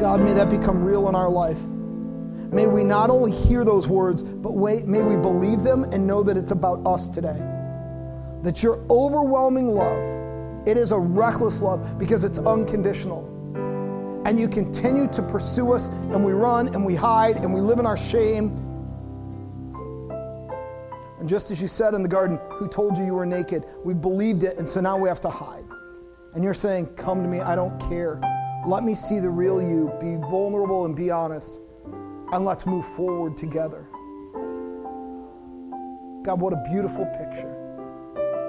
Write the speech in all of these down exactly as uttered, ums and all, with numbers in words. God, may that become real in our life. May we not only hear those words, but wait, may we believe them and know that it's about us today. That your overwhelming love, it is a reckless love because it's unconditional. And you continue to pursue us, and we run and we hide and we live in our shame. And just as you said in the garden, who told you you were naked? We believed it, and so now we have to hide. And you're saying, come to me, I don't care. Let me see the real you. Be vulnerable and be honest. And let's move forward together. God, what a beautiful picture.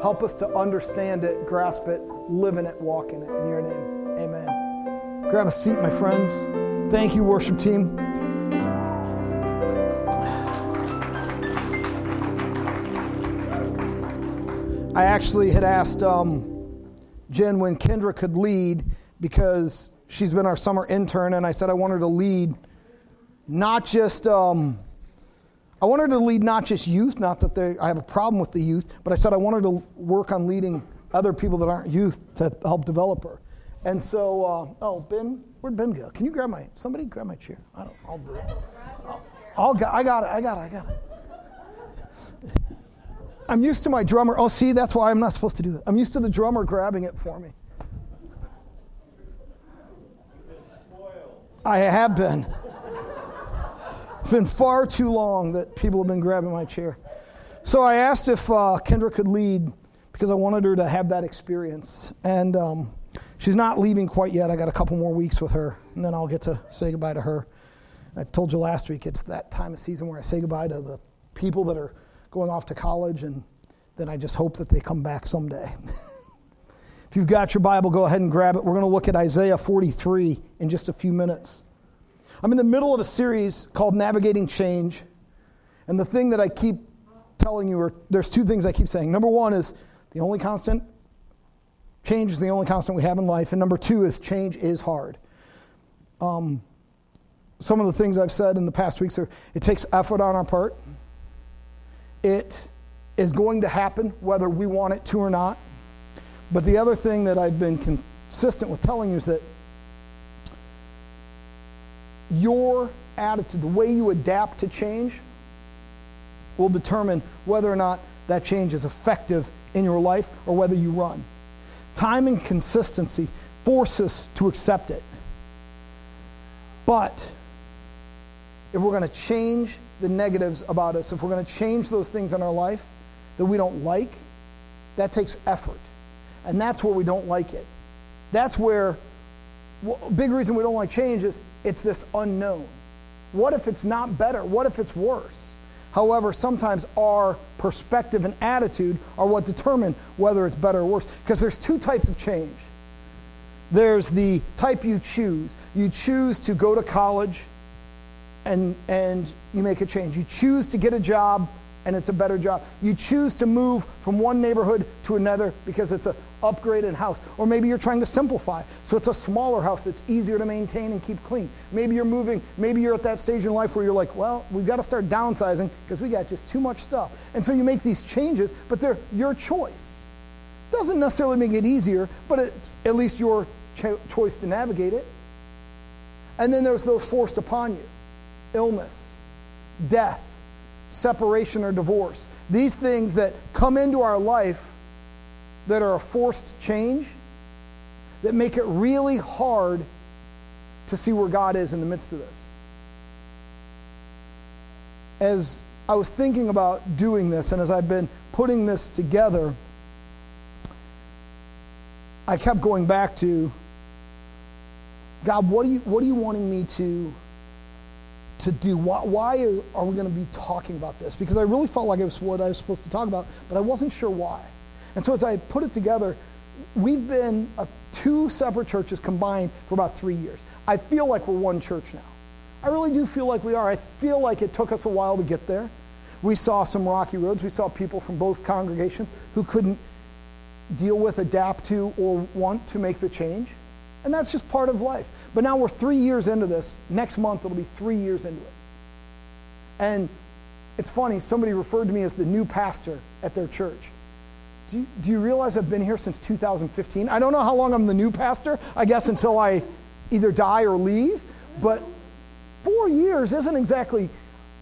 Help us to understand it, grasp it, live in it, walk in it. In your name, amen. Grab a seat, my friends. Thank you, worship team. I actually had asked um, Jen when Kendra could lead because she's been our summer intern, and I said I want her to lead not just... Um, I want her to lead not just youth, not that they, I have a problem with the youth, but I said I want her to work on leading other people that aren't youth to help develop her. And so, uh, oh, Ben, where'd Ben go? Can you grab my, somebody grab my chair. I don't, I'll do it. I'll, I'll go, I got it, I got it, I got it. I'm used to my drummer. Oh, see, that's why I'm not supposed to do that. I'm used to the drummer grabbing it for me. I have been. It's been far too long that people have been grabbing my chair. So I asked if uh, Kendra could lead because I wanted her to have that experience. And um, she's not leaving quite yet. I got a couple more weeks with her, and then I'll get to say goodbye to her. I told you last week it's that time of season where I say goodbye to the people that are going off to college, and then I just hope that they come back someday. If you've got your Bible, go ahead and grab it. We're going to look at Isaiah forty-three in just a few minutes. I'm in the middle of a series called Navigating Change. And the thing that I keep telling you, are there's two things I keep saying. Number one is the only constant, change is the only constant we have in life. And number two is change is hard. Um, some of the things I've said in the past weeks are, it takes effort on our part. It is going to happen whether we want it to or not. But the other thing that I've been consistent with telling you is that your attitude, the way you adapt to change, will determine whether or not that change is effective in your life or whether you run. Time and consistency force us to accept it. But if we're going to change the negatives about us, if we're going to change those things in our life that we don't like, that takes effort. And that's where we don't like it. That's where, well, big reason we don't like change is it's this unknown. What if it's not better? What if it's worse? However, sometimes our perspective and attitude are what determine whether it's better or worse. Because there's two types of change. There's the type you choose. You choose to go to college and and you make a change. You choose to get a job and it's a better job. You choose to move from one neighborhood to another because it's a upgrade in house. Or maybe you're trying to simplify, so it's a smaller house that's easier to maintain and keep clean. Maybe you're moving, maybe you're at that stage in life where you're like, well, we've got to start downsizing because we got just too much stuff. And so you make these changes, but they're your choice. Doesn't necessarily make it easier, but it's at least your cho- choice to navigate it. And then there's those forced upon you. Illness, death, separation or divorce. These things that come into our life that are a forced change, that make it really hard to see where God is in the midst of this. As I was thinking about doing this, and as I've been putting this together, I kept going back to, God, what are you, what are you wanting me to to do? Why, why are we going to be talking about this? Because I really felt like it was what I was supposed to talk about, but I wasn't sure why. And so as I put it together, we've been uh, two separate churches combined for about three years. I feel like we're one church now. I really do feel like we are. I feel like it took us a while to get there. We saw some rocky roads. We saw people from both congregations who couldn't deal with, adapt to, or want to make the change. And that's just part of life. But now we're three years into this. Next month, it'll be three years into it. And it's funny, somebody referred to me as the new pastor at their church. Do you, do you realize I've been here since two thousand fifteen? I don't know how long I'm the new pastor, I guess until I either die or leave. But four years isn't exactly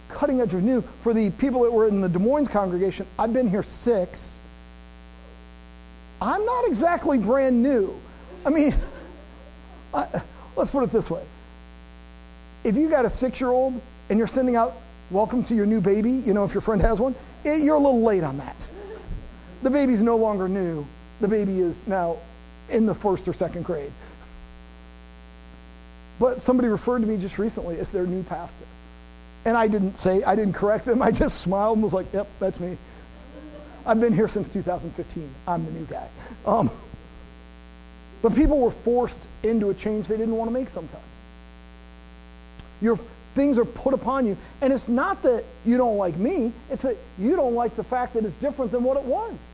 cutting edge of new. For the people that were in the Des Moines congregation, I've been here six. I'm not exactly brand new. I mean, I, let's put it this way. If you got a six-year-old and you're sending out welcome to your new baby, you know, if your friend has one, it, you're a little late on that. The baby's no longer new. The baby is now in the first or second grade. But somebody referred to me just recently as their new pastor. And I didn't say, I didn't correct them. I just smiled and was like, yep, that's me. I've been here since two thousand fifteen. I'm the new guy. Um, but people were forced into a change they didn't want to make sometimes. Your things are put upon you. And it's not that you don't like me. It's that you don't like the fact that it's different than what it was.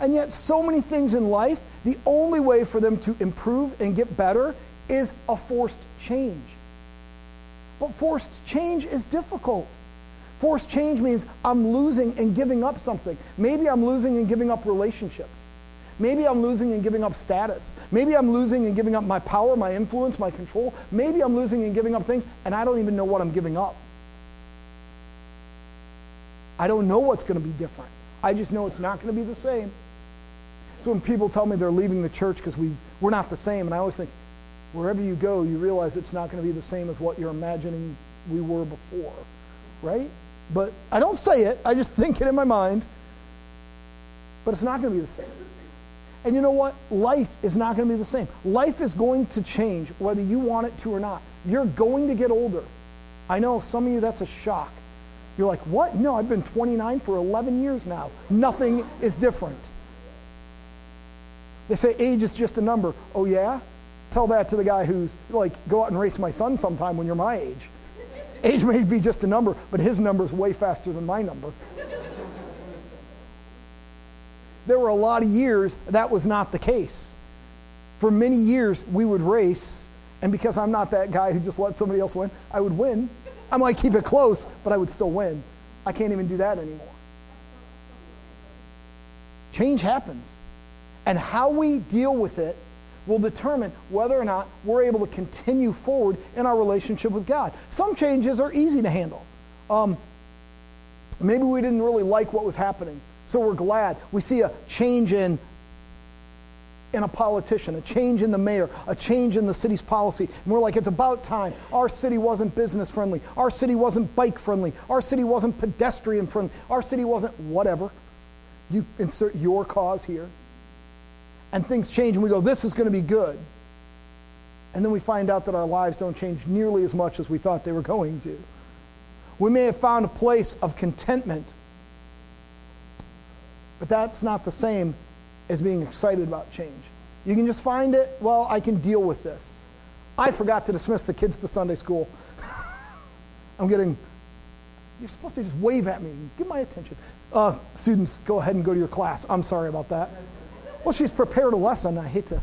And yet so many things in life, the only way for them to improve and get better is a forced change. But forced change is difficult. Forced change means I'm losing and giving up something. Maybe I'm losing and giving up relationships. Maybe I'm losing and giving up status. Maybe I'm losing and giving up my power, my influence, my control. Maybe I'm losing and giving up things, and I don't even know what I'm giving up. I don't know what's going to be different. I just know it's not going to be the same. So when people tell me they're leaving the church because we we're not the same, and I always think, wherever you go, you realize it's not going to be the same as what you're imagining we were before, right? But I don't say it. I just think it in my mind. But it's not going to be the same. And you know what? Life is not going to be the same. Life is going to change whether you want it to or not. You're going to get older. I know some of you, that's a shock. You're like, what? No, I've been twenty-nine for eleven years now. Nothing is different. They say age is just a number. Oh, yeah? Tell that to the guy who's like, go out and race my son sometime when you're my age. Age may be just a number, but his number's way faster than my number. There were a lot of years that was not the case. For many years, we would race, and because I'm not that guy who just lets somebody else win, I would win. I might keep it close, but I would still win. I can't even do that anymore. Change happens, and how we deal with it will determine whether or not we're able to continue forward in our relationship with God. Some changes are easy to handle. Um, maybe we didn't really like what was happening, so we're glad. We see a change in, in a politician, a change in the mayor, a change in the city's policy, and we're like, it's about time. Our city wasn't business friendly. Our city wasn't bike friendly. Our city wasn't pedestrian friendly. Our city wasn't whatever. You insert your cause here. And things change, and we go, this is going to be good. And then we find out that our lives don't change nearly as much as we thought they were going to. We may have found a place of contentment, but that's not the same as being excited about change. You can just find it, well, I can deal with this. I forgot to dismiss the kids to Sunday school. I'm getting, you're supposed to just wave at me, get my attention. Uh, students, go ahead and go to your class. I'm sorry about that. Well, she's prepared a lesson. I hate to.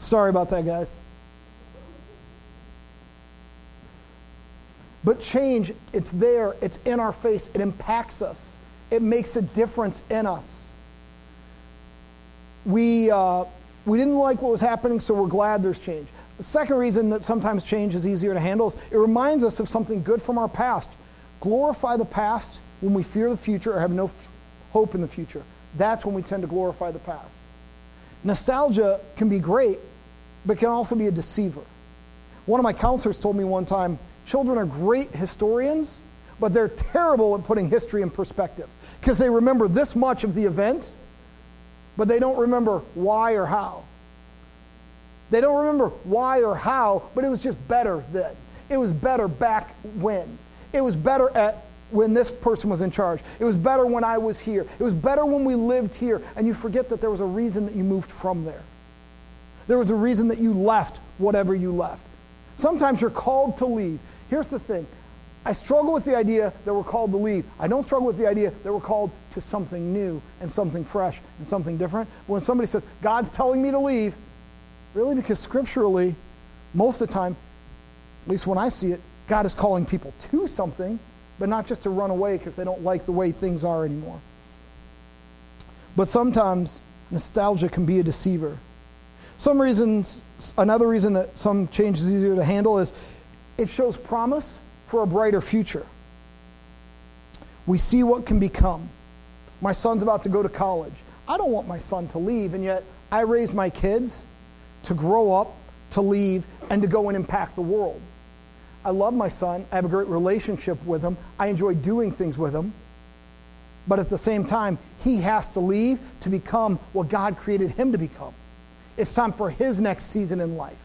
Sorry about that, guys. But change, it's there. It's in our face. It impacts us. It makes a difference in us. We uh, we didn't like what was happening, so we're glad there's change. The second reason that sometimes change is easier to handle is it reminds us of something good from our past. Glorify the past when we fear the future or have no f- hope in the future. That's when we tend to glorify the past. Nostalgia can be great, but can also be a deceiver. One of my counselors told me one time, children are great historians, but they're terrible at putting history in perspective because they remember this much of the event, but they don't remember why or how. They don't remember why or how, but it was just better then. It was better back when. It was better at when this person was in charge. It was better when I was here. It was better when we lived here. And you forget that there was a reason that you moved from there. There was a reason that you left whatever you left. Sometimes you're called to leave. Here's the thing. I struggle with the idea that we're called to leave. I don't struggle with the idea that we're called to something new and something fresh and something different. When somebody says, God's telling me to leave, really, because scripturally, most of the time, at least when I see it, God is calling people to something, but not just to run away because they don't like the way things are anymore. But sometimes nostalgia can be a deceiver. Some reasons, another reason that some change is easier to handle is it shows promise for a brighter future. We see what can become. My son's about to go to college. I don't want my son to leave, and yet I raise my kids to grow up, to leave, and to go and impact the world. I love my son. I have a great relationship with him. I enjoy doing things with him. But at the same time, he has to leave to become what God created him to become. It's time for his next season in life.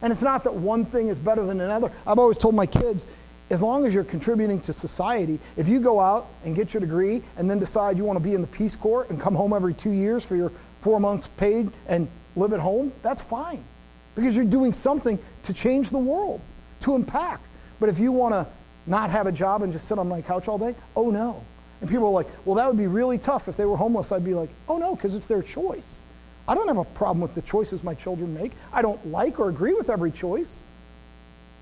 And it's not that one thing is better than another. I've always told my kids, as long as you're contributing to society, if you go out and get your degree and then decide you want to be in the Peace Corps and come home every two years for your four months paid and live at home, that's fine. Because you're doing something to change the world, to impact. But if you want to not have a job and just sit on my couch all day, oh no. And people are like, well, that would be really tough. If they were homeless, I'd be like, oh no, because it's their choice. I don't have a problem with the choices my children make. I don't like or agree with every choice.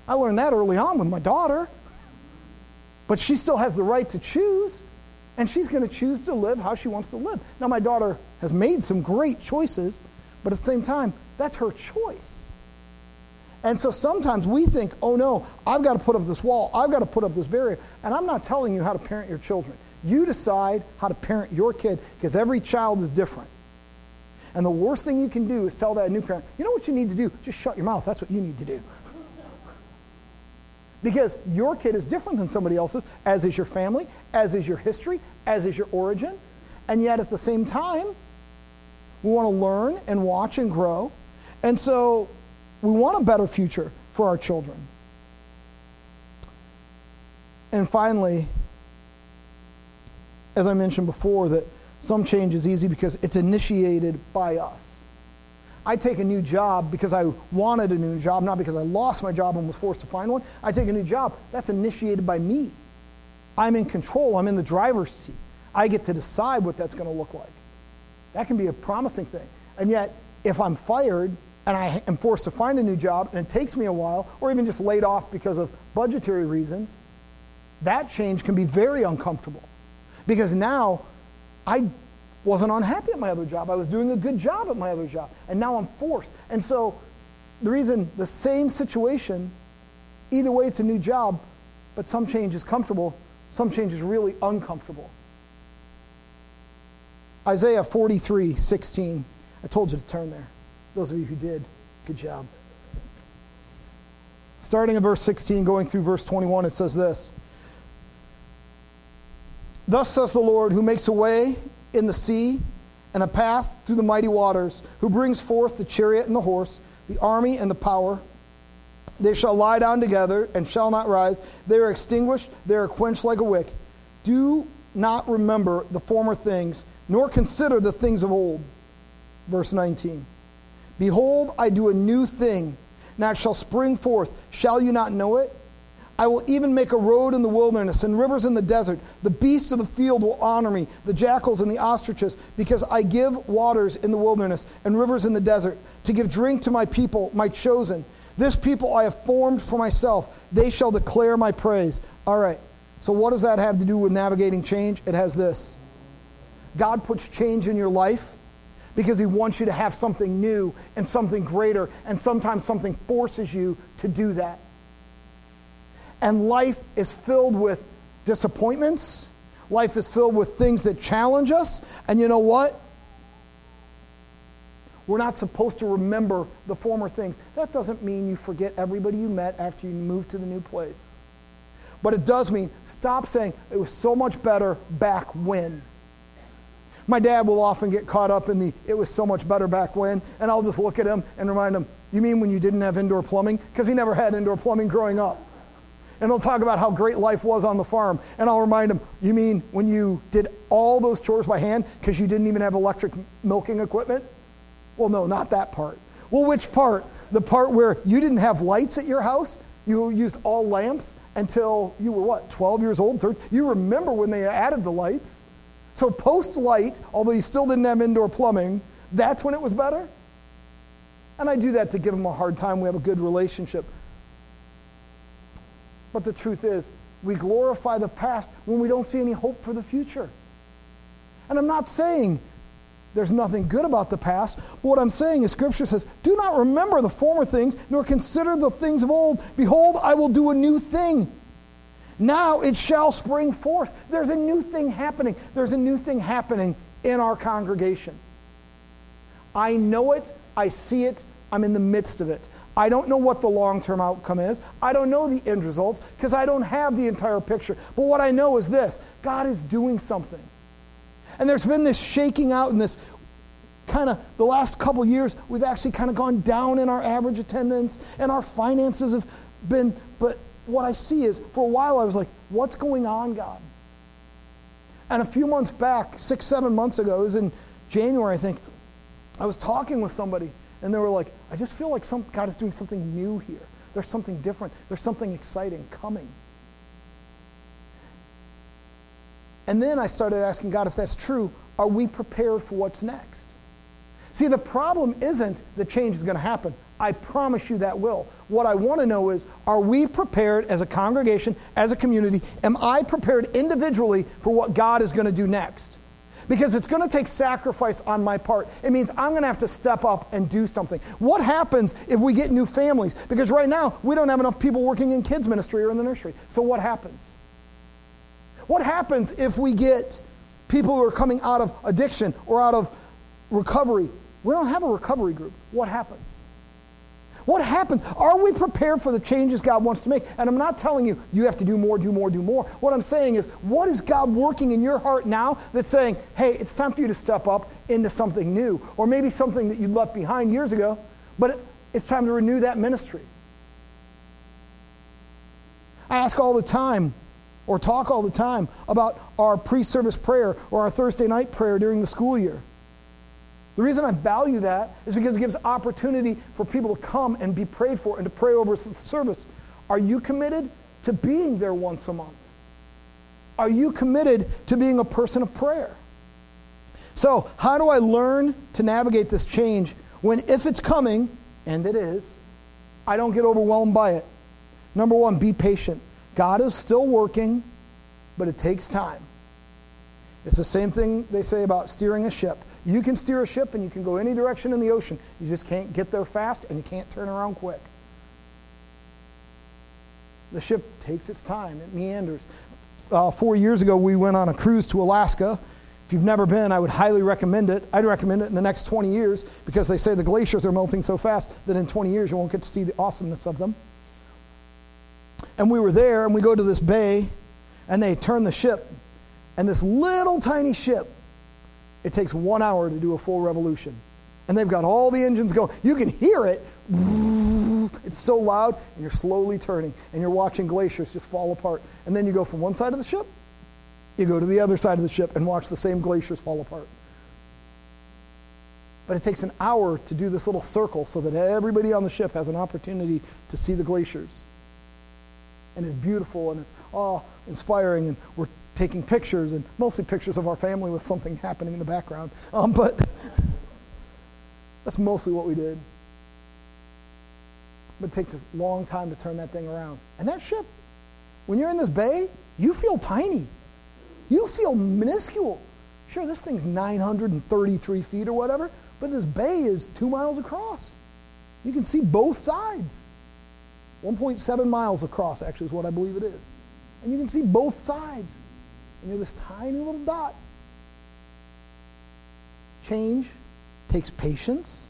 I learned that early on with my daughter. But she still has the right to choose, and she's going to choose to live how she wants to live. Now, my daughter has made some great choices, but at the same time, that's her choice. And so sometimes we think, oh no, I've got to put up this wall. I've got to put up this barrier. And I'm not telling you how to parent your children. You decide how to parent your kid, because every child is different. And the worst thing you can do is tell that new parent, you know what you need to do? Just shut your mouth. That's what you need to do. Because your kid is different than somebody else's, as is your family, as is your history, as is your origin. And yet at the same time, we want to learn and watch and grow. And so we want a better future for our children. And finally, as I mentioned before, that some change is easy because it's initiated by us. I take a new job because I wanted a new job, not because I lost my job and was forced to find one. I take a new job. That's initiated by me. I'm in control. I'm in the driver's seat. I get to decide what that's going to look like. That can be a promising thing. And yet, if I'm fired and I am forced to find a new job and it takes me a while, or even just laid off because of budgetary reasons, that change can be very uncomfortable. Because now, I wasn't unhappy at my other job. I was doing a good job at my other job. And now I'm forced. And so the reason the same situation, either way it's a new job, but some change is comfortable, some change is really uncomfortable. Isaiah forty-three sixteen. I told you to turn there. Those of you who did, good job. Starting in verse sixteen, going through verse twenty-one, it says this. Thus says the Lord, who makes a way in the sea and a path through the mighty waters, who brings forth the chariot and the horse, the army and the power. They shall lie down together and shall not rise. They are extinguished, they are quenched like a wick. Do not remember the former things, nor consider the things of old. Verse nineteen. Behold, I do a new thing. Now it shall spring forth. Shall you not know it? I will even make a road in the wilderness and rivers in the desert. The beasts of the field will honor me, the jackals and the ostriches, because I give waters in the wilderness and rivers in the desert to give drink to my people, my chosen. This people I have formed for myself. They shall declare my praise. All right, so what does that have to do with navigating change? It has this. God puts change in your life because he wants you to have something new and something greater, and sometimes something forces you to do that. And life is filled with disappointments. Life is filled with things that challenge us. And you know what? We're not supposed to remember the former things. That doesn't mean you forget everybody you met after you move to the new place. But it does mean stop saying, it was so much better back when. My dad will often get caught up in the, it was so much better back when. And I'll just look at him and remind him, you mean when you didn't have indoor plumbing? Because he never had indoor plumbing growing up. And he'll talk about how great life was on the farm. And I'll remind him, you mean when you did all those chores by hand because you didn't even have electric milking equipment? Well, no, not that part. Well, which part? The part where you didn't have lights at your house? You used all lamps until you were, what, twelve years old? thirteen? You remember when they added the lights. So post-light, although you still didn't have indoor plumbing, that's when it was better? And I do that to give him a hard time. We have a good relationship. But the truth is, we glorify the past when we don't see any hope for the future. And I'm not saying There's nothing good about the past. But what I'm saying is Scripture says, do not remember the former things, nor consider the things of old. Behold, I will do a new thing. Now it shall spring forth. There's a new thing happening. There's a new thing happening in our congregation. I know it. I see it. I'm in the midst of it. I don't know what the long-term outcome is. I don't know the end results because I don't have the entire picture. But what I know is this: God is doing something. And there's been this shaking out and this kind of, the last couple years, we've actually kind of gone down in our average attendance and our finances have been, but what I see is, for a while I was like, what's going on, God? And a few months back, six, seven months ago, it was in January, I think, I was talking with somebody and they were like, I just feel like some, God is doing something new here. There's something different. There's something exciting coming. And then I started asking God, if that's true, are we prepared for what's next? See, the problem isn't that change is going to happen. I promise you that will. What I want to know is, are we prepared as a congregation, as a community? Am I prepared individually for what God is going to do next? Because it's going to take sacrifice on my part. It means I'm going to have to step up and do something. What happens if we get new families? Because right now, we don't have enough people working in kids ministry or in the nursery. So what happens? What happens if we get people who are coming out of addiction or out of recovery? We don't have a recovery group. What happens? What happens? Are we prepared for the changes God wants to make? And I'm not telling you, you have to do more, do more, do more. What I'm saying is, what is God working in your heart now that's saying, hey, it's time for you to step up into something new, or maybe something that you left behind years ago, but it's time to renew that ministry. I ask all the time, or talk all the time about our pre-service prayer or our Thursday night prayer during the school year. The reason I value that is because it gives opportunity for people to come and be prayed for and to pray over the service. Are you committed to being there once a month? Are you committed to being a person of prayer? So, how do I learn to navigate this change when, if it's coming, and it is, I don't get overwhelmed by it? Number one, be patient. God is still working, but it takes time. It's the same thing they say about steering a ship. You can steer a ship and you can go any direction in the ocean. You just can't get there fast and you can't turn around quick. The ship takes its time. It meanders. Uh, four years ago, we went on a cruise to Alaska. If you've never been, I would highly recommend it. I'd recommend it in the next twenty years because they say the glaciers are melting so fast that in twenty years you won't get to see the awesomeness of them. And we were there, and we go to this bay, and they turn the ship. And this little tiny ship, it takes one hour to do a full revolution. And they've got all the engines going. You can hear it. It's so loud, and you're slowly turning, and you're watching glaciers just fall apart. And then you go from one side of the ship, you go to the other side of the ship, and watch the same glaciers fall apart. But it takes an hour to do this little circle so that everybody on the ship has an opportunity to see the glaciers. And it's beautiful, and it's awe-inspiring, and we're taking pictures, and mostly pictures of our family with something happening in the background. Um, but that's mostly what we did. But it takes a long time to turn that thing around. And that ship, when you're in this bay, you feel tiny. You feel minuscule. Sure, this thing's nine hundred thirty-three feet or whatever, but this bay is two miles across. You can see both sides. one point seven miles across, actually, is what I believe it is. And you can see both sides. And you're this tiny little dot. Change takes patience,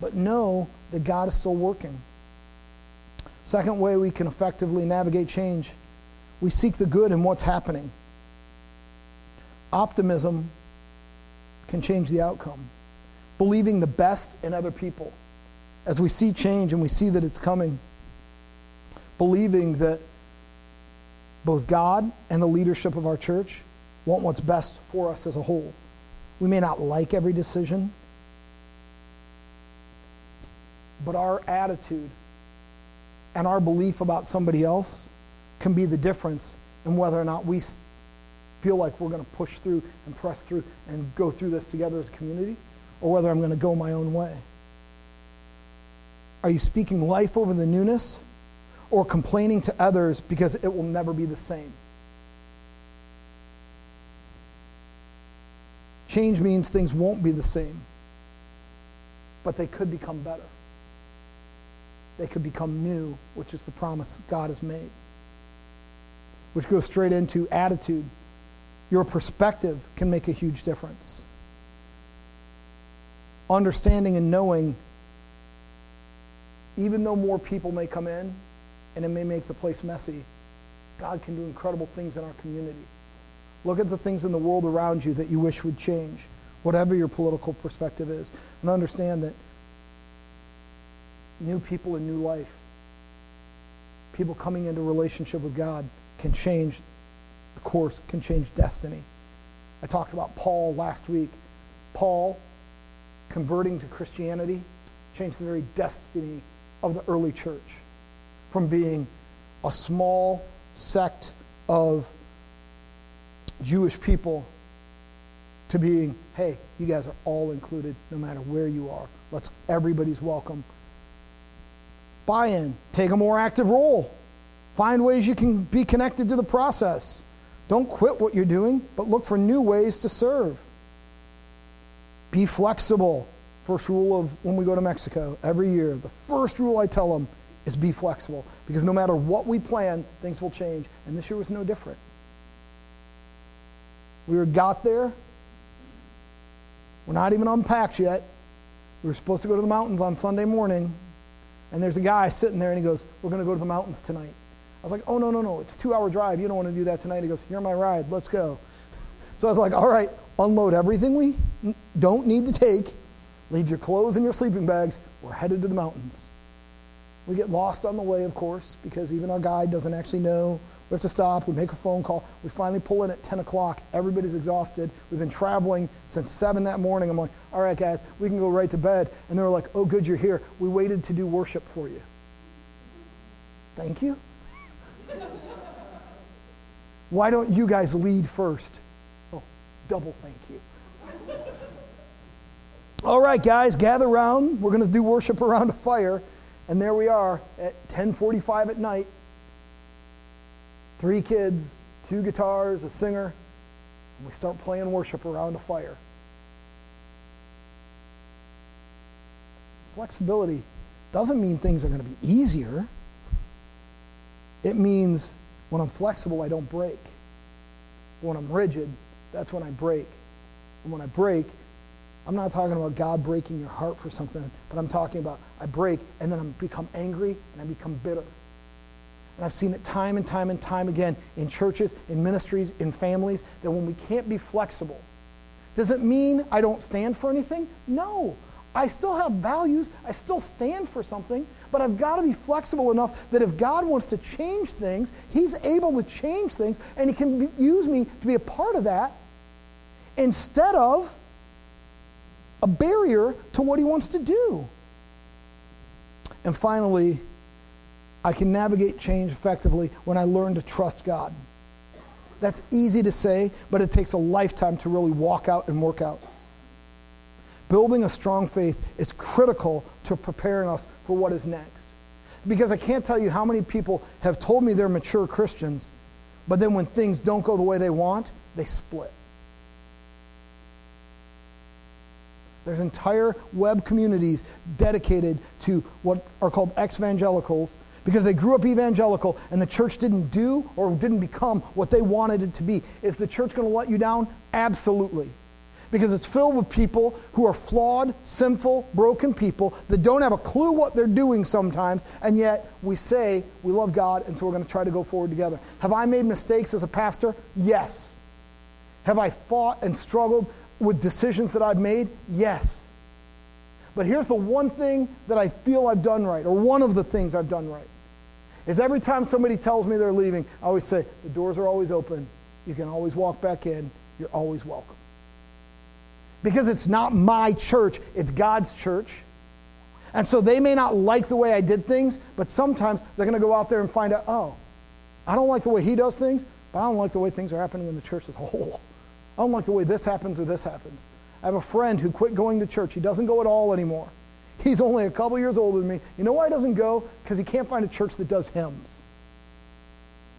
but know that God is still working. Second way we can effectively navigate change, we seek the good in what's happening. Optimism can change the outcome. Believing the best in other people. As we see change and we see that it's coming, believing that both God and the leadership of our church want what's best for us as a whole. We may not like every decision, but our attitude and our belief about somebody else can be the difference in whether or not we feel like we're going to push through and press through and go through this together as a community, or whether I'm going to go my own way. Are you speaking life over the newness? Or complaining to others because it will never be the same? Change means things won't be the same, but they could become better. They could become new, which is the promise God has made. Which goes straight into attitude. Your perspective can make a huge difference. Understanding and knowing, even though more people may come in and it may make the place messy, God can do incredible things in our community. Look at the things in the world around you that you wish would change, whatever your political perspective is, and understand that new people in new life, people coming into relationship with God, can change the course, can change destiny. I talked about Paul last week. Paul, converting to Christianity, changed the very destiny of the early church from being a small sect of Jewish people to being, hey, you guys are all included no matter where you are. Let's, everybody's welcome. Buy-in, take a more active role. Find ways you can be connected to the process. Don't quit what you're doing, but look for new ways to serve. Be flexible. First rule of when we go to Mexico every year, the first rule I tell them is be flexible, because no matter what we plan, things will change, and this year was no different. We got there. We're not even unpacked yet. We were supposed to go to the mountains on Sunday morning, and there's a guy sitting there, and he goes, we're going to go to the mountains tonight. I was like, oh, no, no, no, it's a two-hour drive. You don't want to do that tonight. He goes, you're my ride. Let's go. So I was like, all right, unload everything we don't need to take. Leave your clothes in your sleeping bags. We're headed to the mountains. We get lost on the way, of course, because even our guide doesn't actually know. We have to stop. We make a phone call. We finally pull in at ten o'clock. Everybody's exhausted. We've been traveling since seven that morning. I'm like, all right, guys, we can go right to bed. And they were like, oh, good, you're here. We waited to do worship for you. Thank you. Why don't you guys lead first? Oh, double thank you. All right, guys, gather around. We're going to do worship around a fire. And there we are at ten forty-five at night. Three kids, two guitars, a singer. And we start playing worship around a fire. Flexibility doesn't mean things are going to be easier. It means when I'm flexible, I don't break. When I'm rigid, that's when I break. And when I break, I'm not talking about God breaking your heart for something, but I'm talking about I break and then I become angry and I become bitter. And I've seen it time and time and time again in churches, in ministries, in families, that when we can't be flexible, does it mean I don't stand for anything? No. I still have values. I still stand for something. But I've got to be flexible enough that if God wants to change things, he's able to change things, and he can be, use me to be a part of that instead of a barrier to what he wants to do. And finally, I can navigate change effectively when I learn to trust God. That's easy to say, but it takes a lifetime to really walk out and work out. Building a strong faith is critical to preparing us for what is next. Because I can't tell you how many people have told me they're mature Christians, but then when things don't go the way they want, they split. There's entire web communities dedicated to what are called ex-evangelicals, because they grew up evangelical and the church didn't do or didn't become what they wanted it to be. Is the church going to let you down? Absolutely. Because it's filled with people who are flawed, sinful, broken people that don't have a clue what they're doing sometimes, and yet we say we love God, and so we're going to try to go forward together. Have I made mistakes as a pastor? Yes. Have I fought and struggled with decisions that I've made? Yes. But here's the one thing that I feel I've done right, or one of the things I've done right, is every time somebody tells me they're leaving, I always say, the doors are always open. You can always walk back in. You're always welcome. Because it's not my church, it's God's church. And so they may not like the way I did things, but sometimes they're going to go out there and find out, oh, I don't like the way he does things, but I don't like the way things are happening in the church as a whole. I don't like the way this happens or this happens. I have a friend who quit going to church. He doesn't go at all anymore. He's only a couple years older than me. You know why he doesn't go? Because he can't find a church that does hymns.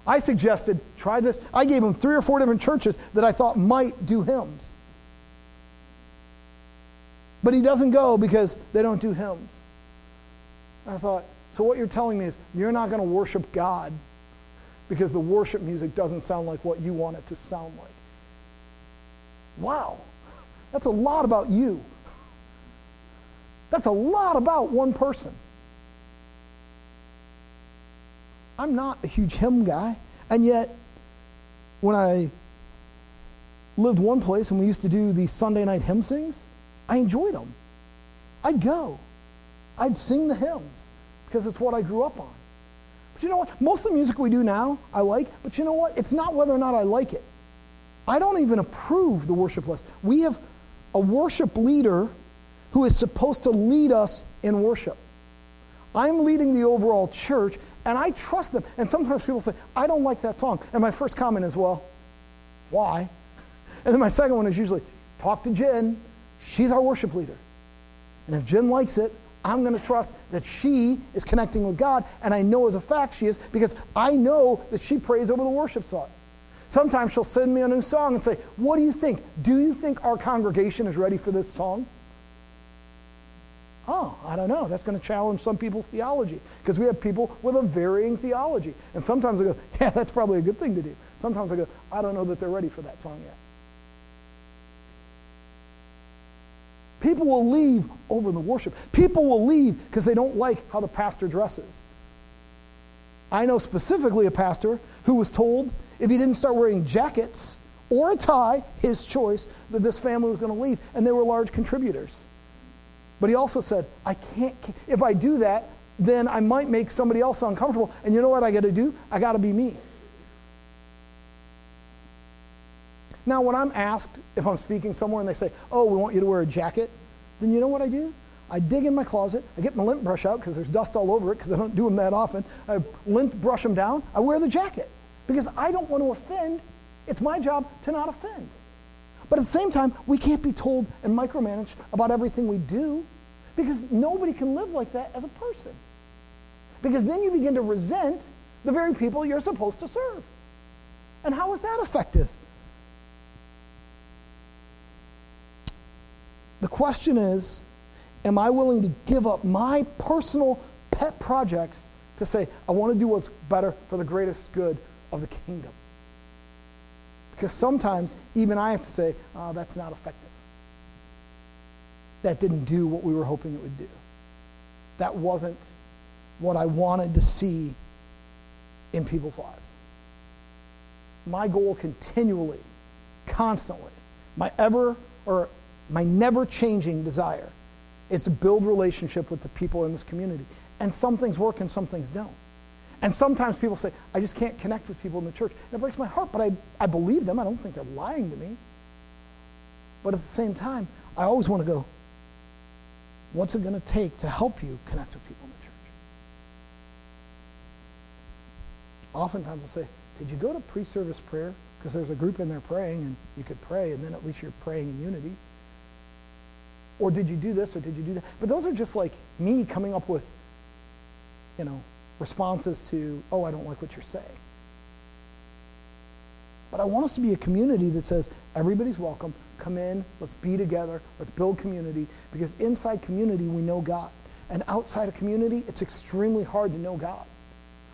I suggested, try this. I gave him three or four different churches that I thought might do hymns. But he doesn't go because they don't do hymns. I thought, so what you're telling me is you're not going to worship God because the worship music doesn't sound like what you want it to sound like. Wow, that's a lot about you. That's a lot about one person. I'm not a huge hymn guy, and yet when I lived one place and we used to do the Sunday night hymn sings, I enjoyed them. I'd go. I'd sing the hymns because it's what I grew up on. But you know what? Most of the music we do now, I like, but you know what? It's not whether or not I like it. I don't even approve the worship list. We have a worship leader who is supposed to lead us in worship. I'm leading the overall church, and I trust them. And sometimes people say, I don't like that song. And my first comment is, well, why? And then my second one is usually, talk to Jen. She's our worship leader. And if Jen likes it, I'm going to trust that she is connecting with God, and I know as a fact she is, because I know that she prays over the worship song. Sometimes she'll send me a new song and say, what do you think? Do you think our congregation is ready for this song? Oh, I don't know. That's going to challenge some people's theology, because we have people with a varying theology. And sometimes I go, yeah, that's probably a good thing to do. Sometimes I go, I don't know that they're ready for that song yet. People will leave over the worship. People will leave because they don't like how the pastor dresses. I know specifically a pastor who was told if he didn't start wearing jackets or a tie, his choice, that this family was going to leave, and they were large contributors. But he also said, I can't, if I do that, then I might make somebody else uncomfortable. And you know what I got to do? I got to be me. Now, when I'm asked if I'm speaking somewhere and they say, oh, we want you to wear a jacket, then you know what I do? I dig in my closet. I get my lint brush out because there's dust all over it because I don't do them that often. I lint brush them down. I wear the jacket because I don't want to offend. It's my job to not offend. But at the same time, we can't be told and micromanaged about everything we do, because nobody can live like that as a person. Because then you begin to resent the very people you're supposed to serve. And how is that effective? The question is, am I willing to give up my personal pet projects to say, I want to do what's better for the greatest good of the kingdom? Because sometimes even I have to say, oh, that's not effective. That didn't do what we were hoping it would do. That wasn't what I wanted to see in people's lives. My goal continually, constantly, my ever or my never-changing desire is to build relationship with the people in this community. And some things work and some things don't. And sometimes people say, I just can't connect with people in the church. And it breaks my heart, but I, I believe them. I don't think they're lying to me. But at the same time, I always want to go, what's it going to take to help you connect with people in the church? Oftentimes I'll say, did you go to pre-service prayer? Because there's a group in there praying, and you could pray, and then at least you're praying in unity. Or did you do this, or did you do that? But those are just like me coming up with, you know, responses to, oh, I don't like what you're saying. But I want us to be a community that says, everybody's welcome, come in, let's be together, let's build community, because inside community, we know God. And outside of community, it's extremely hard to know God.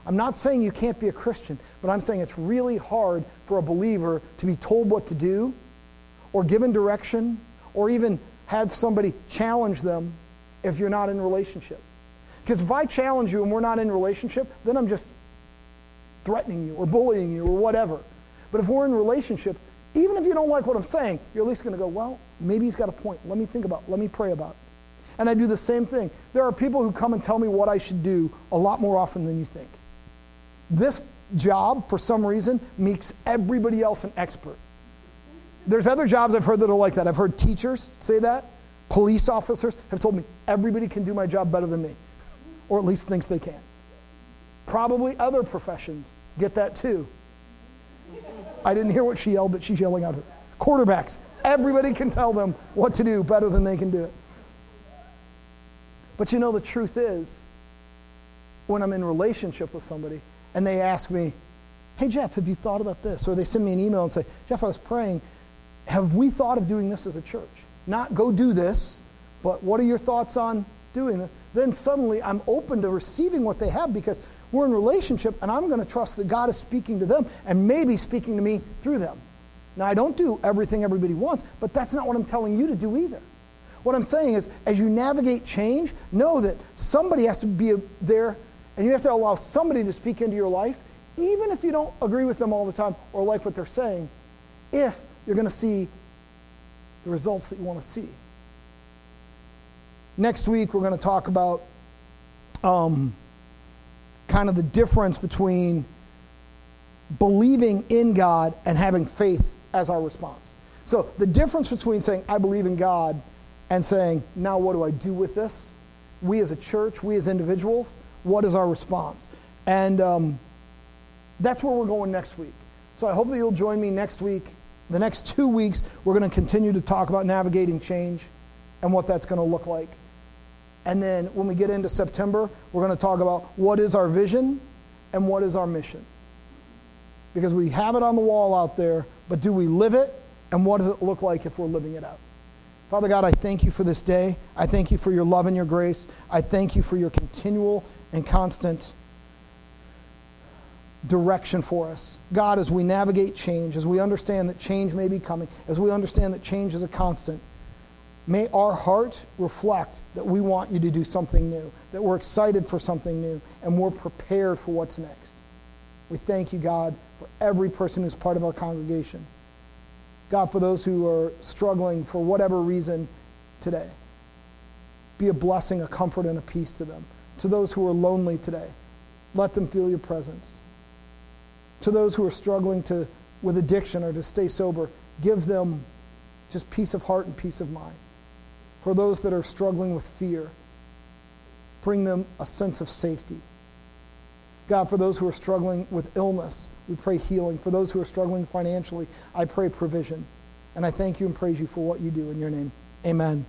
I'm not saying you can't be a Christian, but I'm saying it's really hard for a believer to be told what to do, or given direction, or even have somebody challenge them if you're not in relationship. Because if I challenge you and we're not in relationship, then I'm just threatening you or bullying you or whatever. But if we're in relationship, even if you don't like what I'm saying, you're at least going to go, well, maybe he's got a point. Let me think about it. Let me pray about it. And I do the same thing. There are people who come and tell me what I should do a lot more often than you think. This job, for some reason, makes everybody else an expert. There's other jobs I've heard that are like that. I've heard teachers say that. Police officers have told me, everybody can do my job better than me. Or at least thinks they can. Probably other professions get that too. I didn't hear what she yelled, but she's yelling out her. Quarterbacks, everybody can tell them what to do better than they can do it. But you know, the truth is, when I'm in relationship with somebody and they ask me, hey Jeff, have you thought about this? Or they send me an email and say, Jeff, I was praying, have we thought of doing this as a church? Not go do this, But what are your thoughts on doing that? Then suddenly I'm open to receiving what they have, because we're in relationship, and I'm going to trust that God is speaking to them and maybe speaking to me through them. Now, I don't do everything everybody wants, but that's not what I'm telling you to do either. What I'm saying is, as you navigate change, know that somebody has to be there, and you have to allow somebody to speak into your life, even if you don't agree with them all the time or like what they're saying, if you're going to see the results that you want to see. Next week, we're going to talk about um, kind of the difference between believing in God and having faith as our response. So the difference between saying, I believe in God, and saying, now what do I do with this? We as a church, we as individuals, what is our response? And um, that's where we're going next week. So I hope that you'll join me next week. The next two weeks, we're going to continue to talk about navigating change and what that's going to look like. And then when we get into September, we're going to talk about what is our vision and what is our mission. Because we have it on the wall out there, but do we live it? And what does it look like if we're living it out? Father God, I thank you for this day. I thank you for your love and your grace. I thank you for your continual and constant direction for us. God, as we navigate change, as we understand that change may be coming, as we understand that change is a constant, may our heart reflect that we want you to do something new, that we're excited for something new, and we're prepared for what's next. We thank you, God, for every person who's part of our congregation. God, for those who are struggling for whatever reason today, be a blessing, a comfort, and a peace to them. To those who are lonely today, let them feel your presence. To those who are struggling to with addiction or to stay sober, give them just peace of heart and peace of mind. For those that are struggling with fear, bring them a sense of safety. God, for those who are struggling with illness, we pray healing. For those who are struggling financially, I pray provision. And I thank you and praise you for what you do in your name. Amen.